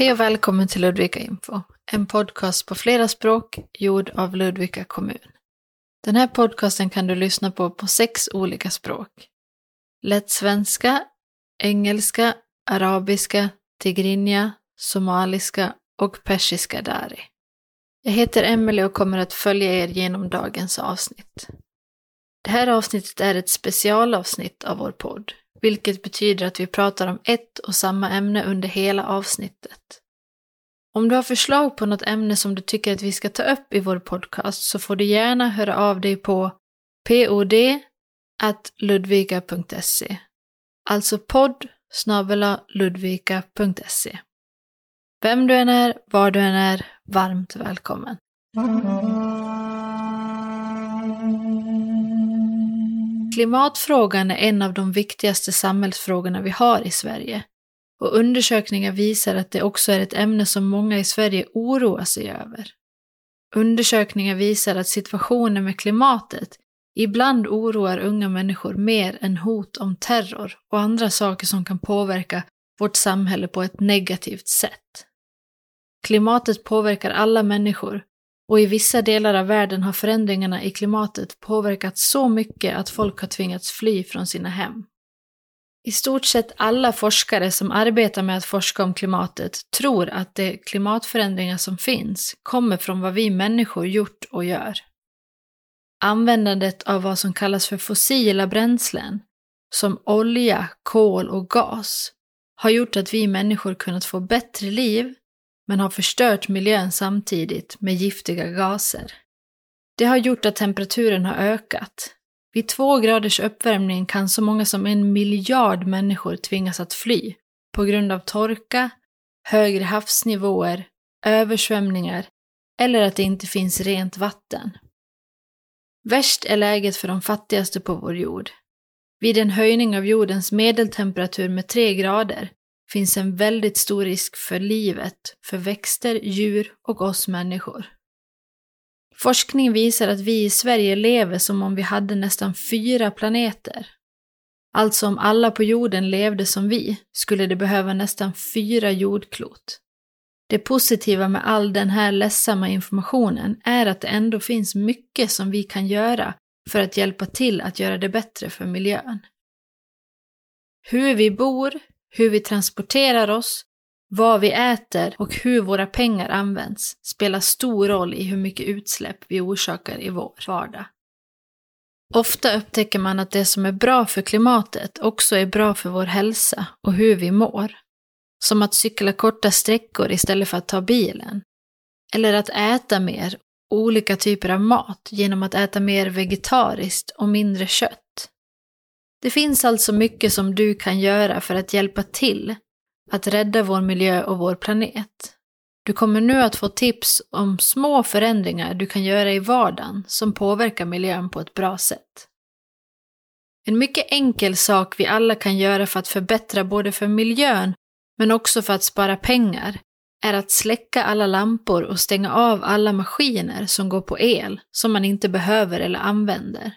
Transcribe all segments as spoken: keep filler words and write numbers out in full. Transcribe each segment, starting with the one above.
Hej och välkommen till Ludvika Info, en podcast på flera språk gjord av Ludvika kommun. Den här podcasten kan du lyssna på på sex olika språk. Lätt svenska, engelska, arabiska, tigrinja, somaliska och persiska dari. Jag heter Emelie och kommer att följa er genom dagens avsnitt. Det här avsnittet är ett specialavsnitt av vår podd, vilket betyder att vi pratar om ett och samma ämne under hela avsnittet. Om du har förslag på något ämne som du tycker att vi ska ta upp i vår podcast så får du gärna höra av dig på pod at ludvika punkt se, alltså podd snabel-a ludvika punkt se. Vem du än är, var du än är, varmt välkommen! Klimatfrågan är en av de viktigaste samhällsfrågorna vi har i Sverige, och undersökningar visar att det också är ett ämne som många i Sverige oroar sig över. Undersökningar visar att situationen med klimatet ibland oroar unga människor mer än hot om terror och andra saker som kan påverka vårt samhälle på ett negativt sätt. Klimatet påverkar alla människor, och i vissa delar av världen har förändringarna i klimatet påverkat så mycket att folk har tvingats fly från sina hem. I stort sett alla forskare som arbetar med att forska om klimatet tror att de klimatförändringar som finns kommer från vad vi människor gjort och gör. Användandet av vad som kallas för fossila bränslen, som olja, kol och gas, har gjort att vi människor kunnat få bättre liv, men har förstört miljön samtidigt med giftiga gaser. Det har gjort att temperaturen har ökat. Vid två graders uppvärmning kan så många som en miljard människor tvingas att fly på grund av torka, högre havsnivåer, översvämningar eller att det inte finns rent vatten. Värst är läget för de fattigaste på vår jord. Vid en höjning av jordens medeltemperatur med tre grader finns en väldigt stor risk för livet, för växter, djur och oss människor. Forskning visar att vi i Sverige lever som om vi hade nästan fyra planeter. Alltså om alla på jorden levde som vi skulle det behöva nästan fyra jordklot. Det positiva med all den här ledsamma informationen är att det ändå finns mycket som vi kan göra för att hjälpa till att göra det bättre för miljön. Hur vi bor, hur vi transporterar oss, vad vi äter och hur våra pengar används spelar stor roll i hur mycket utsläpp vi orsakar i vår vardag. Ofta upptäcker man att det som är bra för klimatet också är bra för vår hälsa och hur vi mår. Som att cykla korta sträckor istället för att ta bilen. Eller att äta mer olika typer av mat genom att äta mer vegetariskt och mindre kött. Det finns alltså mycket som du kan göra för att hjälpa till att rädda vår miljö och vår planet. Du kommer nu att få tips om små förändringar du kan göra i vardagen som påverkar miljön på ett bra sätt. En mycket enkel sak vi alla kan göra för att förbättra både för miljön men också för att spara pengar är att släcka alla lampor och stänga av alla maskiner som går på el som man inte behöver eller använder.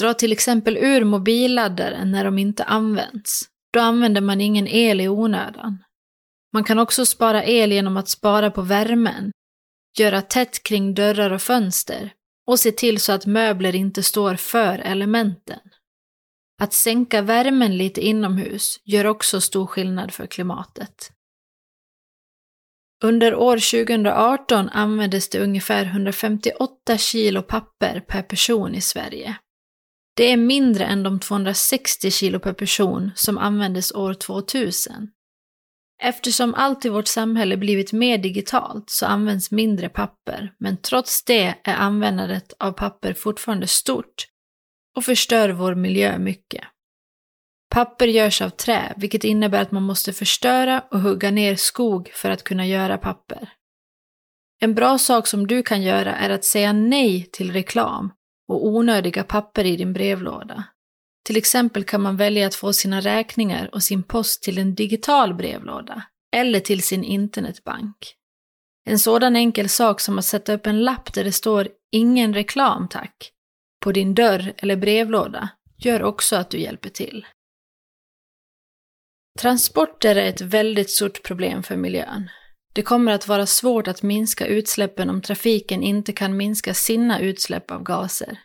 Dra till exempel ur mobilladdaren när de inte används. Då använder man ingen el i onödan. Man kan också spara el genom att spara på värmen, göra tätt kring dörrar och fönster och se till så att möbler inte står för elementen. Att sänka värmen lite inomhus gör också stor skillnad för klimatet. Under år tjugo arton användes det ungefär hundrafemtioåtta kilo papper per person i Sverige. Det är mindre än de tvåhundrasextio kilo per person som användes år tvåtusen. Eftersom allt i vårt samhälle blivit mer digitalt så används mindre papper, men trots det är användandet av papper fortfarande stort och förstör vår miljö mycket. Papper görs av trä, vilket innebär att man måste förstöra och hugga ner skog för att kunna göra papper. En bra sak som du kan göra är att säga nej till reklam och onödiga papper i din brevlåda. Till exempel kan man välja att få sina räkningar och sin post till en digital brevlåda eller till sin internetbank. En sådan enkel sak som att sätta upp en lapp där det står "Ingen reklam, tack" på din dörr eller brevlåda gör också att du hjälper till. Transporter är ett väldigt stort problem för miljön. Det kommer att vara svårt att minska utsläppen om trafiken inte kan minska sina utsläpp av gaser.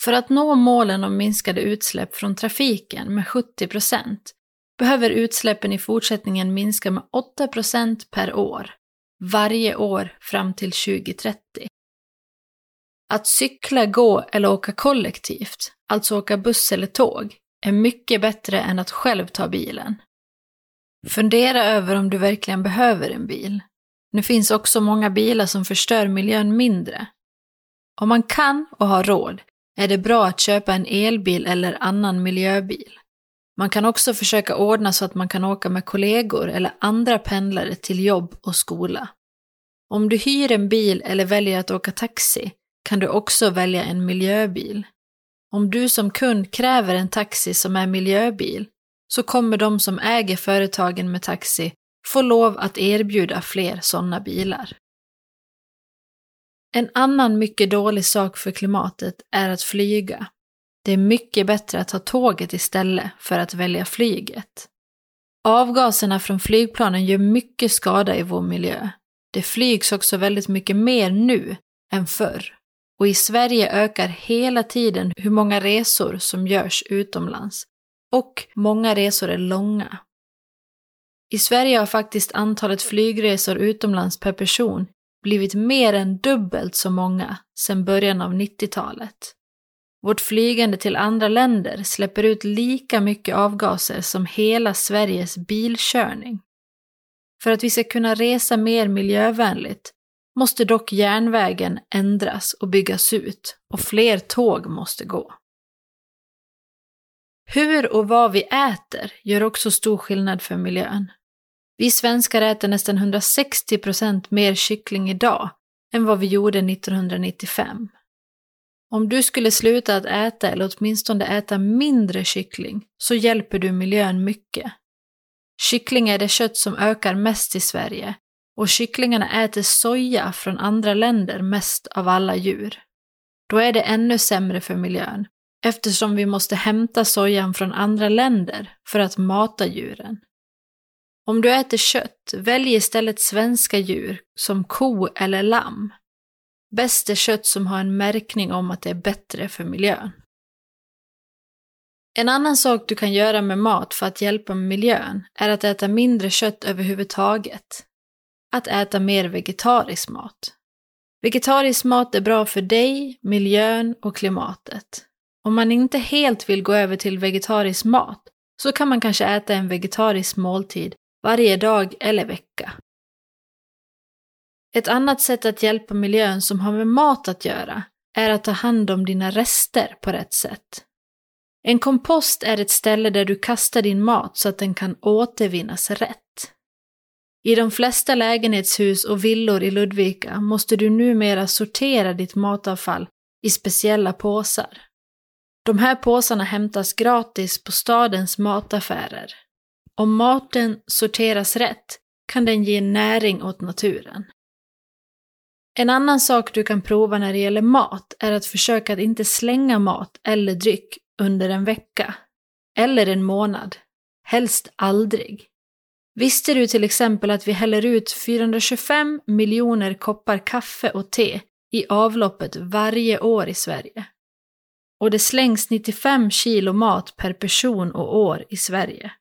För att nå målen om minskade utsläpp från trafiken med sjuttio procent behöver utsläppen i fortsättningen minska med åtta procent per år, varje år fram till tjugo trettio. Att cykla, gå eller åka kollektivt, alltså åka buss eller tåg, är mycket bättre än att själv ta bilen. Fundera över om du verkligen behöver en bil. Nu finns också många bilar som förstör miljön mindre. Om man kan och har råd är det bra att köpa en elbil eller annan miljöbil. Man kan också försöka ordna så att man kan åka med kollegor eller andra pendlare till jobb och skola. Om du hyr en bil eller väljer att åka taxi kan du också välja en miljöbil. Om du som kund kräver en taxi som är miljöbil så kommer de som äger företagen med taxi få lov att erbjuda fler sådana bilar. En annan mycket dålig sak för klimatet är att flyga. Det är mycket bättre att ta tåget istället för att välja flyget. Avgaserna från flygplanen gör mycket skada i vår miljö. Det flygs också väldigt mycket mer nu än förr. Och i Sverige ökar hela tiden hur många resor som görs utomlands. Och många resor är långa. I Sverige har faktiskt antalet flygresor utomlands per person blivit mer än dubbelt så många sedan början av nittiotalet. Vårt flygande till andra länder släpper ut lika mycket avgaser som hela Sveriges bilkörning. För att vi ska kunna resa mer miljövänligt måste dock järnvägen ändras och byggas ut och fler tåg måste gå. Hur och vad vi äter gör också stor skillnad för miljön. Vi svenskar äter nästan hundrasextio procent mer kyckling idag än vad vi gjorde nittonhundranittiofem. Om du skulle sluta att äta eller åtminstone äta mindre kyckling så hjälper du miljön mycket. Kyckling är det kött som ökar mest i Sverige och kycklingarna äter soja från andra länder mest av alla djur. Då är det ännu sämre för miljön eftersom vi måste hämta sojan från andra länder för att mata djuren. Om du äter kött, välj istället svenska djur som ko eller lamm. Bäst är kött som har en märkning om att det är bättre för miljön. En annan sak du kan göra med mat för att hjälpa miljön är att äta mindre kött överhuvudtaget. Att äta mer vegetarisk mat. Vegetarisk mat är bra för dig, miljön och klimatet. Om man inte helt vill gå över till vegetarisk mat så kan man kanske äta en vegetarisk måltid varje dag eller vecka. Ett annat sätt att hjälpa miljön som har med mat att göra är att ta hand om dina rester på rätt sätt. En kompost är ett ställe där du kastar din mat så att den kan återvinnas rätt. I de flesta lägenhetshus och villor i Ludvika måste du numera sortera ditt matavfall i speciella påsar. De här påsarna hämtas gratis på stadens mataffärer. Om maten sorteras rätt kan den ge näring åt naturen. En annan sak du kan prova när det gäller mat är att försöka att inte slänga mat eller dryck under en vecka. Eller en månad. Helst aldrig. Visste du till exempel att vi häller ut fyrahundratjugofem miljoner koppar kaffe och te i avloppet varje år i Sverige? Och det slängs nittiofem kilo mat per person och år i Sverige.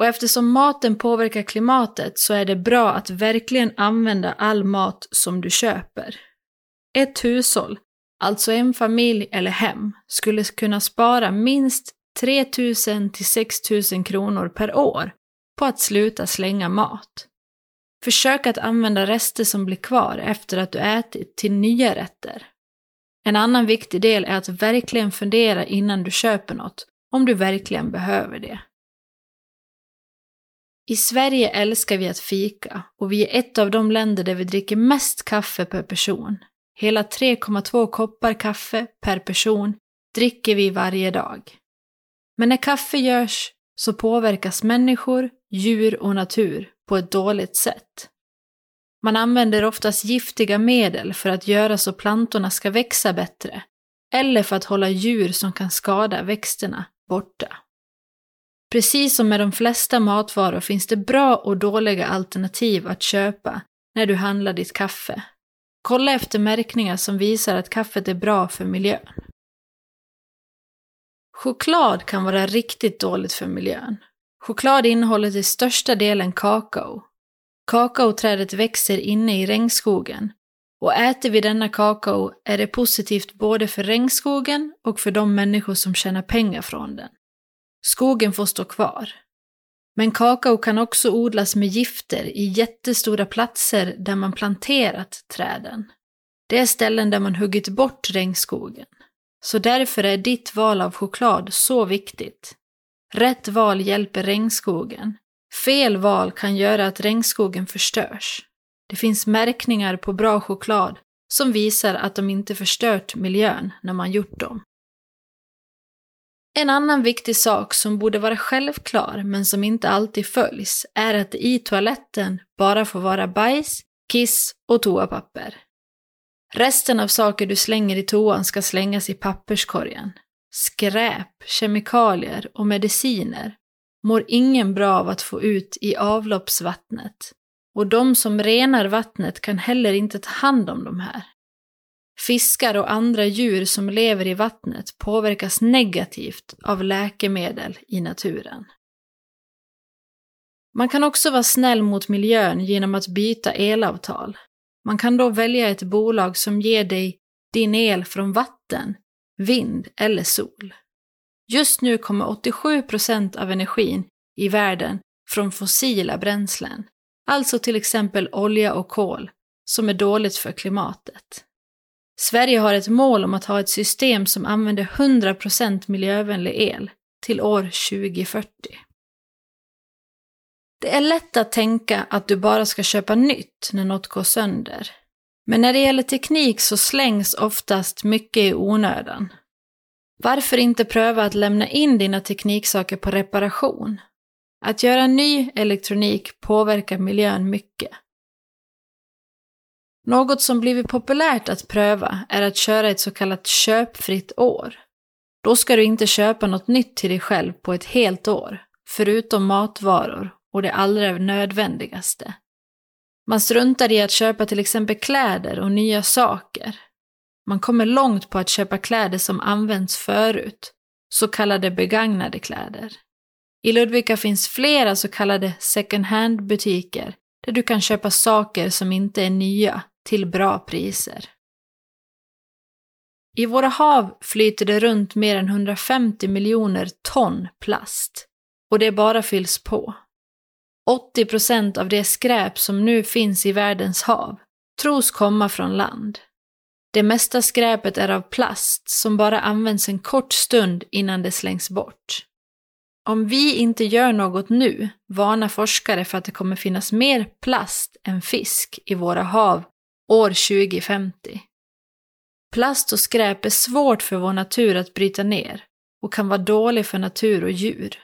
Och eftersom maten påverkar klimatet så är det bra att verkligen använda all mat som du köper. Ett hushåll, alltså en familj eller hem, skulle kunna spara minst tre tusen till sex tusen kronor per år på att sluta slänga mat. Försök att använda rester som blir kvar efter att du ätit till nya rätter. En annan viktig del är att verkligen fundera innan du köper något, om du verkligen behöver det. I Sverige älskar vi att fika och vi är ett av de länder där vi dricker mest kaffe per person. Hela tre komma två koppar kaffe per person dricker vi varje dag. Men när kaffe görs så påverkas människor, djur och natur på ett dåligt sätt. Man använder oftast giftiga medel för att göra så plantorna ska växa bättre eller för att hålla djur som kan skada växterna borta. Precis som med de flesta matvaror finns det bra och dåliga alternativ att köpa när du handlar ditt kaffe. Kolla efter märkningar som visar att kaffet är bra för miljön. Choklad kan vara riktigt dåligt för miljön. Choklad innehåller till största delen kakao. Kakaoträdet växer inne i regnskogen och äter vi denna kakao är det positivt både för regnskogen och för de människor som tjänar pengar från den. Skogen får stå kvar. Men kakao kan också odlas med gifter i jättestora platser där man planterat träden. Det är ställen där man huggit bort regnskogen. Så därför är ditt val av choklad så viktigt. Rätt val hjälper regnskogen. Fel val kan göra att regnskogen förstörs. Det finns märkningar på bra choklad som visar att de inte förstört miljön när man gjort dem. En annan viktig sak som borde vara självklar men som inte alltid följs är att i toaletten bara får vara bajs, kiss och toapapper. Resten av saker du slänger i toan ska slängas i papperskorgen. Skräp, kemikalier och mediciner mår ingen bra av att få ut i avloppsvattnet. Och de som renar vattnet kan heller inte ta hand om de här. Fiskar och andra djur som lever i vattnet påverkas negativt av läkemedel i naturen. Man kan också vara snäll mot miljön genom att byta elavtal. Man kan då välja ett bolag som ger dig din el från vatten, vind eller sol. Just nu kommer åttiosju procent av energin i världen från fossila bränslen, alltså till exempel olja och kol, som är dåligt för klimatet. Sverige har ett mål om att ha ett system som använder hundra procent miljövänlig el till år tjugo fyrtio. Det är lätt att tänka att du bara ska köpa nytt när något går sönder. Men när det gäller teknik så slängs oftast mycket i onödan. Varför inte pröva att lämna in dina tekniksaker på reparation? Att göra ny elektronik påverkar miljön mycket. Något som blivit populärt att pröva är att köra ett så kallat köpfritt år. Då ska du inte köpa något nytt till dig själv på ett helt år, förutom matvaror och det allra nödvändigaste. Man struntar i att köpa till exempel kläder och nya saker. Man kommer långt på att köpa kläder som används förut, så kallade begagnade kläder. I Ludvika finns flera så kallade second hand-butiker där du kan köpa saker som inte är nya till bra priser. I våra hav flyter det runt mer än hundrafemtio miljoner ton plast och det bara fylls på. åttio procent av det skräp som nu finns i världens hav tros komma från land. Det mesta skräpet är av plast som bara används en kort stund innan det slängs bort. Om vi inte gör något nu varnar forskare för att det kommer finnas mer plast än fisk i våra hav år tjugo femtio. Plast och skräp är svårt för vår natur att bryta ner och kan vara dålig för natur och djur.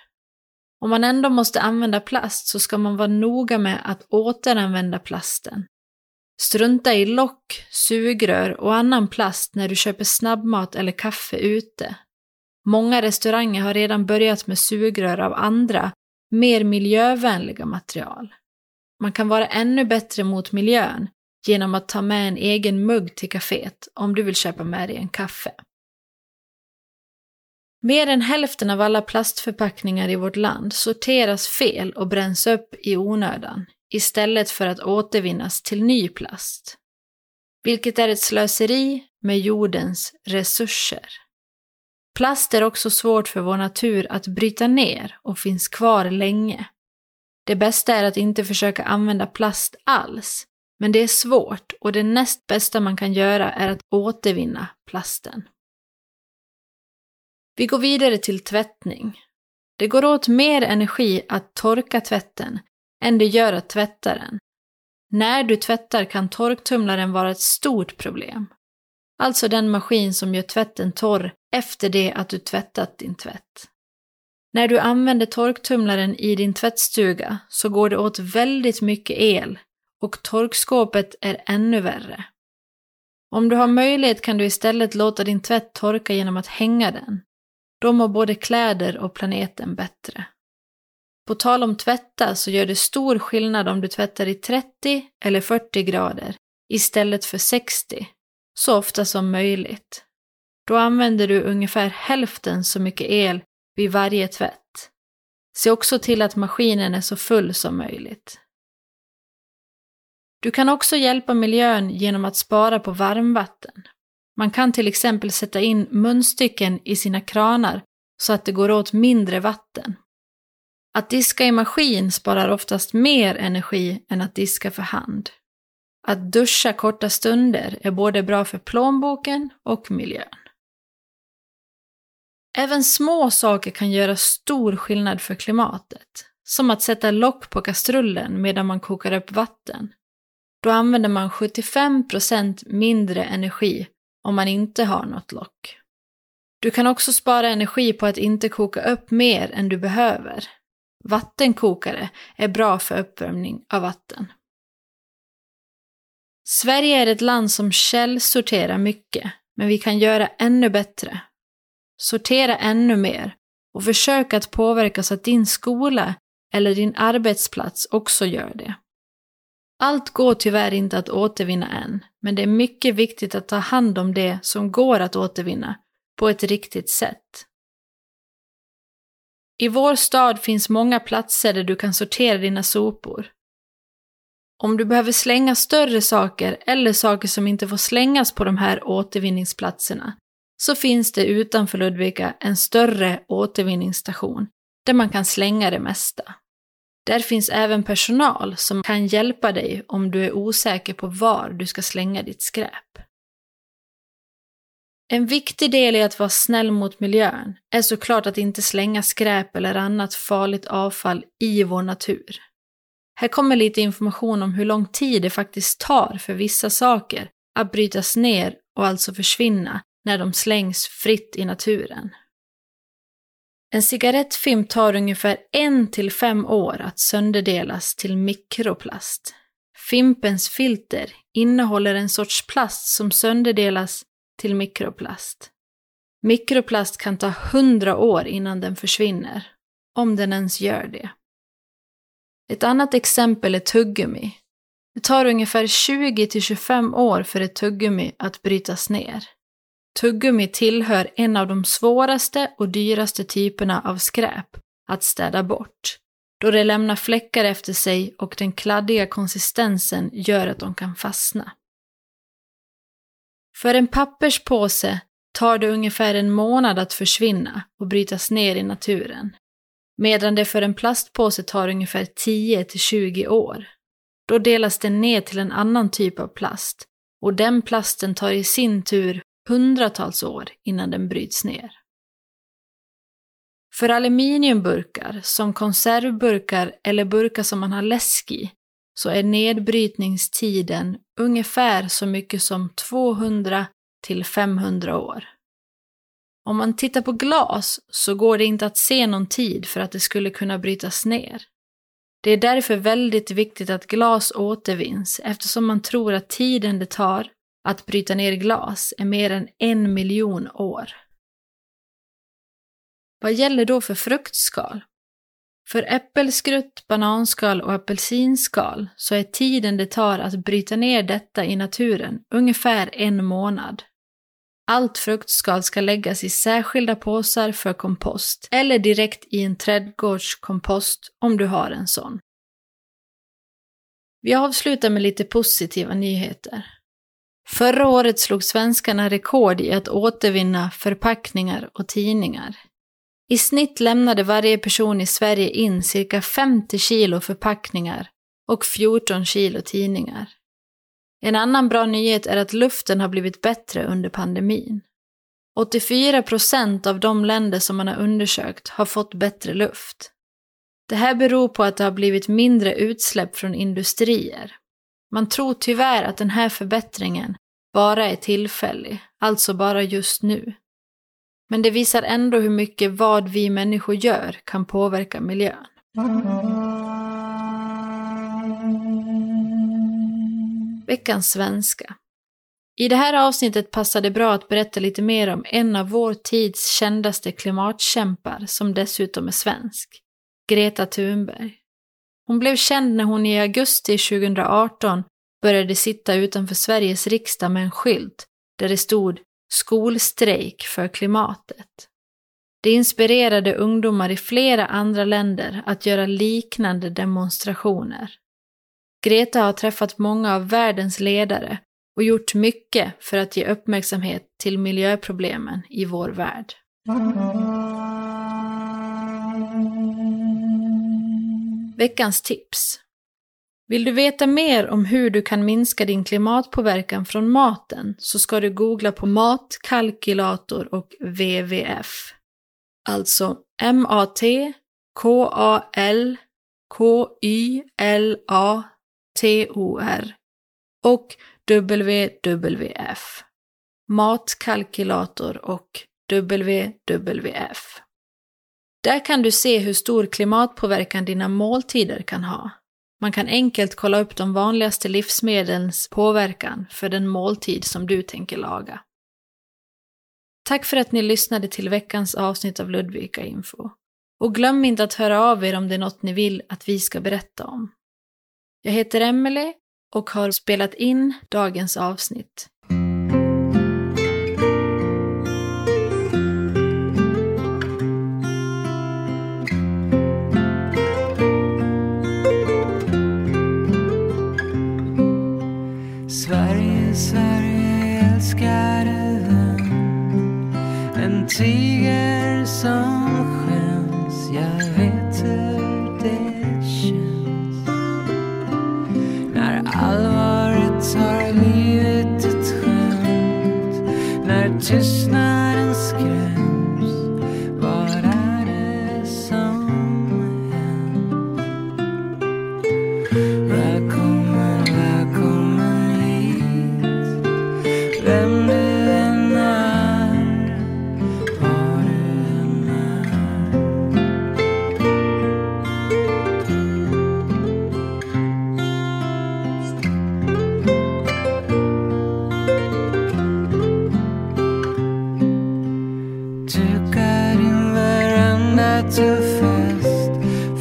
Om man ändå måste använda plast så ska man vara noga med att återanvända plasten. Strunta i lock, sugrör och annan plast när du köper snabbmat eller kaffe ute. Många restauranger har redan börjat med sugrör av andra, mer miljövänliga material. Man kan vara ännu bättre mot miljön genom att ta med en egen mugg till kaféet om du vill köpa med dig en kaffe. Mer än hälften av alla plastförpackningar i vårt land sorteras fel och bränns upp i onödan istället för att återvinnas till ny plast. Vilket är ett slöseri med jordens resurser. Plast är också svårt för vår natur att bryta ner och finns kvar länge. Det bästa är att inte försöka använda plast alls, men det är svårt och det näst bästa man kan göra är att återvinna plasten. Vi går vidare till tvättning. Det går åt mer energi att torka tvätten än det gör att tvätta den. När du tvättar kan torktumlaren vara ett stort problem. Alltså den maskin som gör tvätten torr efter det att du tvättat din tvätt. När du använder torktumlaren i din tvättstuga så går det åt väldigt mycket el och torkskåpet är ännu värre. Om du har möjlighet kan du istället låta din tvätt torka genom att hänga den. Då mår både kläder och planeten bättre. På tal om tvätta så gör det stor skillnad om du tvättar i trettio eller fyrtio grader istället för sextio, så ofta som möjligt. Då använder du ungefär hälften så mycket el vid varje tvätt. Se också till att maskinen är så full som möjligt. Du kan också hjälpa miljön genom att spara på varmvatten. Man kan till exempel sätta in munstycken i sina kranar så att det går åt mindre vatten. Att diska i maskin sparar oftast mer energi än att diska för hand. Att duscha korta stunder är både bra för plånboken och miljön. Även små saker kan göra stor skillnad för klimatet, som att sätta lock på kastrullen medan man kokar upp vatten. Då använder man sjuttiofem procent mindre energi om man inte har något lock. Du kan också spara energi på att inte koka upp mer än du behöver. Vattenkokare är bra för uppvärmning av vatten. Sverige är ett land som källsorterar mycket, men vi kan göra ännu bättre. Sortera ännu mer och försök att påverka så att din skola eller din arbetsplats också gör det. Allt går tyvärr inte att återvinna än, men det är mycket viktigt att ta hand om det som går att återvinna på ett riktigt sätt. I vår stad finns många platser där du kan sortera dina sopor. Om du behöver slänga större saker eller saker som inte får slängas på de här återvinningsplatserna, så finns det utanför Ludvika en större återvinningsstation där man kan slänga det mesta. Där finns även personal som kan hjälpa dig om du är osäker på var du ska slänga ditt skräp. En viktig del i att vara snäll mot miljön är såklart att inte slänga skräp eller annat farligt avfall i vår natur. Här kommer lite information om hur lång tid det faktiskt tar för vissa saker att brytas ner och alltså försvinna när de slängs fritt i naturen. En cigarettfimp tar ungefär ett till fem år att sönderdelas till mikroplast. Fimpens filter innehåller en sorts plast som sönderdelas till mikroplast. Mikroplast kan ta hundra år innan den försvinner, om den ens gör det. Ett annat exempel är tuggummi. Det tar ungefär tjugo till tjugofem år för ett tuggummi att brytas ner. Tuggummi tillhör en av de svåraste och dyraste typerna av skräp att städa bort, då det lämnar fläckar efter sig och den kladdiga konsistensen gör att de kan fastna. För en papperspåse tar det ungefär en månad att försvinna och brytas ner i naturen, medan det för en plastpåse tar ungefär tio till tjugo år. Då delas den ner till en annan typ av plast, och den plasten tar i sin tur hundratals år innan den bryts ner. För aluminiumburkar, som konservburkar eller burkar som man har läsk i, så är nedbrytningstiden ungefär så mycket som tvåhundra till femhundra år. Om man tittar på glas så går det inte att se någon tid för att det skulle kunna brytas ner. Det är därför väldigt viktigt att glas återvinns, eftersom man tror att tiden det tar att bryta ner glas är mer än en miljon år. Vad gäller då för fruktskal? För äppelskrutt, bananskal och apelsinskal så är tiden det tar att bryta ner detta i naturen ungefär en månad. Allt fruktskal ska läggas i särskilda påsar för kompost eller direkt i en trädgårdskompost om du har en sån. Vi avslutar med lite positiva nyheter. Förra året slog svenskarna rekord i att återvinna förpackningar och tidningar. I snitt lämnade varje person i Sverige in cirka femtio kilo förpackningar och fjorton kilo tidningar. En annan bra nyhet är att luften har blivit bättre under pandemin. åttiofyra procent av de länder som man har undersökt har fått bättre luft. Det här beror på att det har blivit mindre utsläpp från industrier. Man tror tyvärr att den här förbättringen bara är tillfällig, alltså bara just nu. Men det visar ändå hur mycket vad vi människor gör kan påverka miljön. Veckans svenska. I det här avsnittet passar det bra att berätta lite mer om en av vår tids kändaste klimatkämpar som dessutom är svensk. Greta Thunberg. Hon blev känd när hon i augusti tjugo arton började sitta utanför Sveriges riksdag med en skylt där det stod "Skolstrejk för klimatet". Det inspirerade ungdomar i flera andra länder att göra liknande demonstrationer. Greta har träffat många av världens ledare och gjort mycket för att ge uppmärksamhet till miljöproblemen i vår värld. Veckans tips. Vill du veta mer om hur du kan minska din klimatpåverkan från maten så ska du googla på matkalkylator och W W F. Alltså M A T K A L K Y L A T O R och W W F. Matkalkylator och W W F. Där kan du se hur stor klimatpåverkan dina måltider kan ha. Man kan enkelt kolla upp de vanligaste livsmedlens påverkan för den måltid som du tänker laga. Tack för att ni lyssnade till veckans avsnitt av Ludvika Info. Och glöm inte att höra av er om det är något ni vill att vi ska berätta om. Jag heter Emelie och har spelat in dagens avsnitt. Sverige, Sverige, älskade vän. En tiger som skäms. Jag vet hur det känns när allvaret tar livet ett skämt. När tystnaden skräms. Vad är det som händer? Välkommen, välkommen. Vem du än är, var du än är. Duka din veranda till fest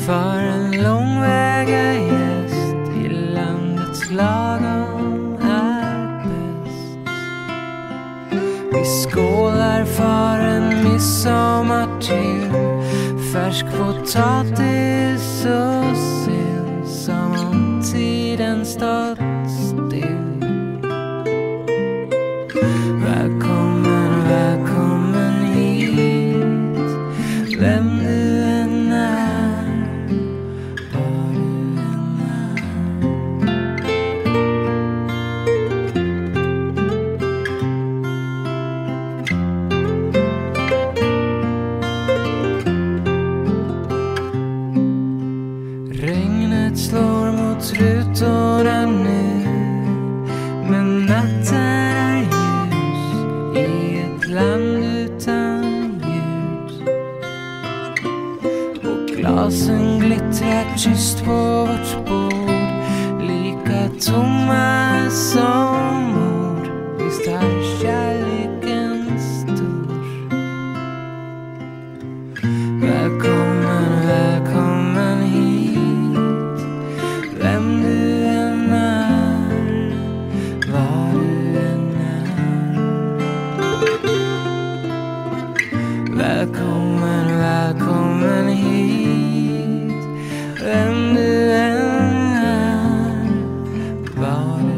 för en långväga gäst. I landets lagom är bäst. Vi skålar för en midsommartid. Färsk potatis och sill. Som om tiden stått still. Välkommen, välkommen hit. Vem du än är, var du än är. Regnet slår mot rutorna nu, men natten är ljus i ett land utan ljud. Och glasen glittrar tyst på vårt bord, lika tomma som ord. Visst är kärleken stor. Välkommen, välkommen hit. Vem du än är, var du än är. Välkommen, välkommen hit. Vem du än är, var du än är.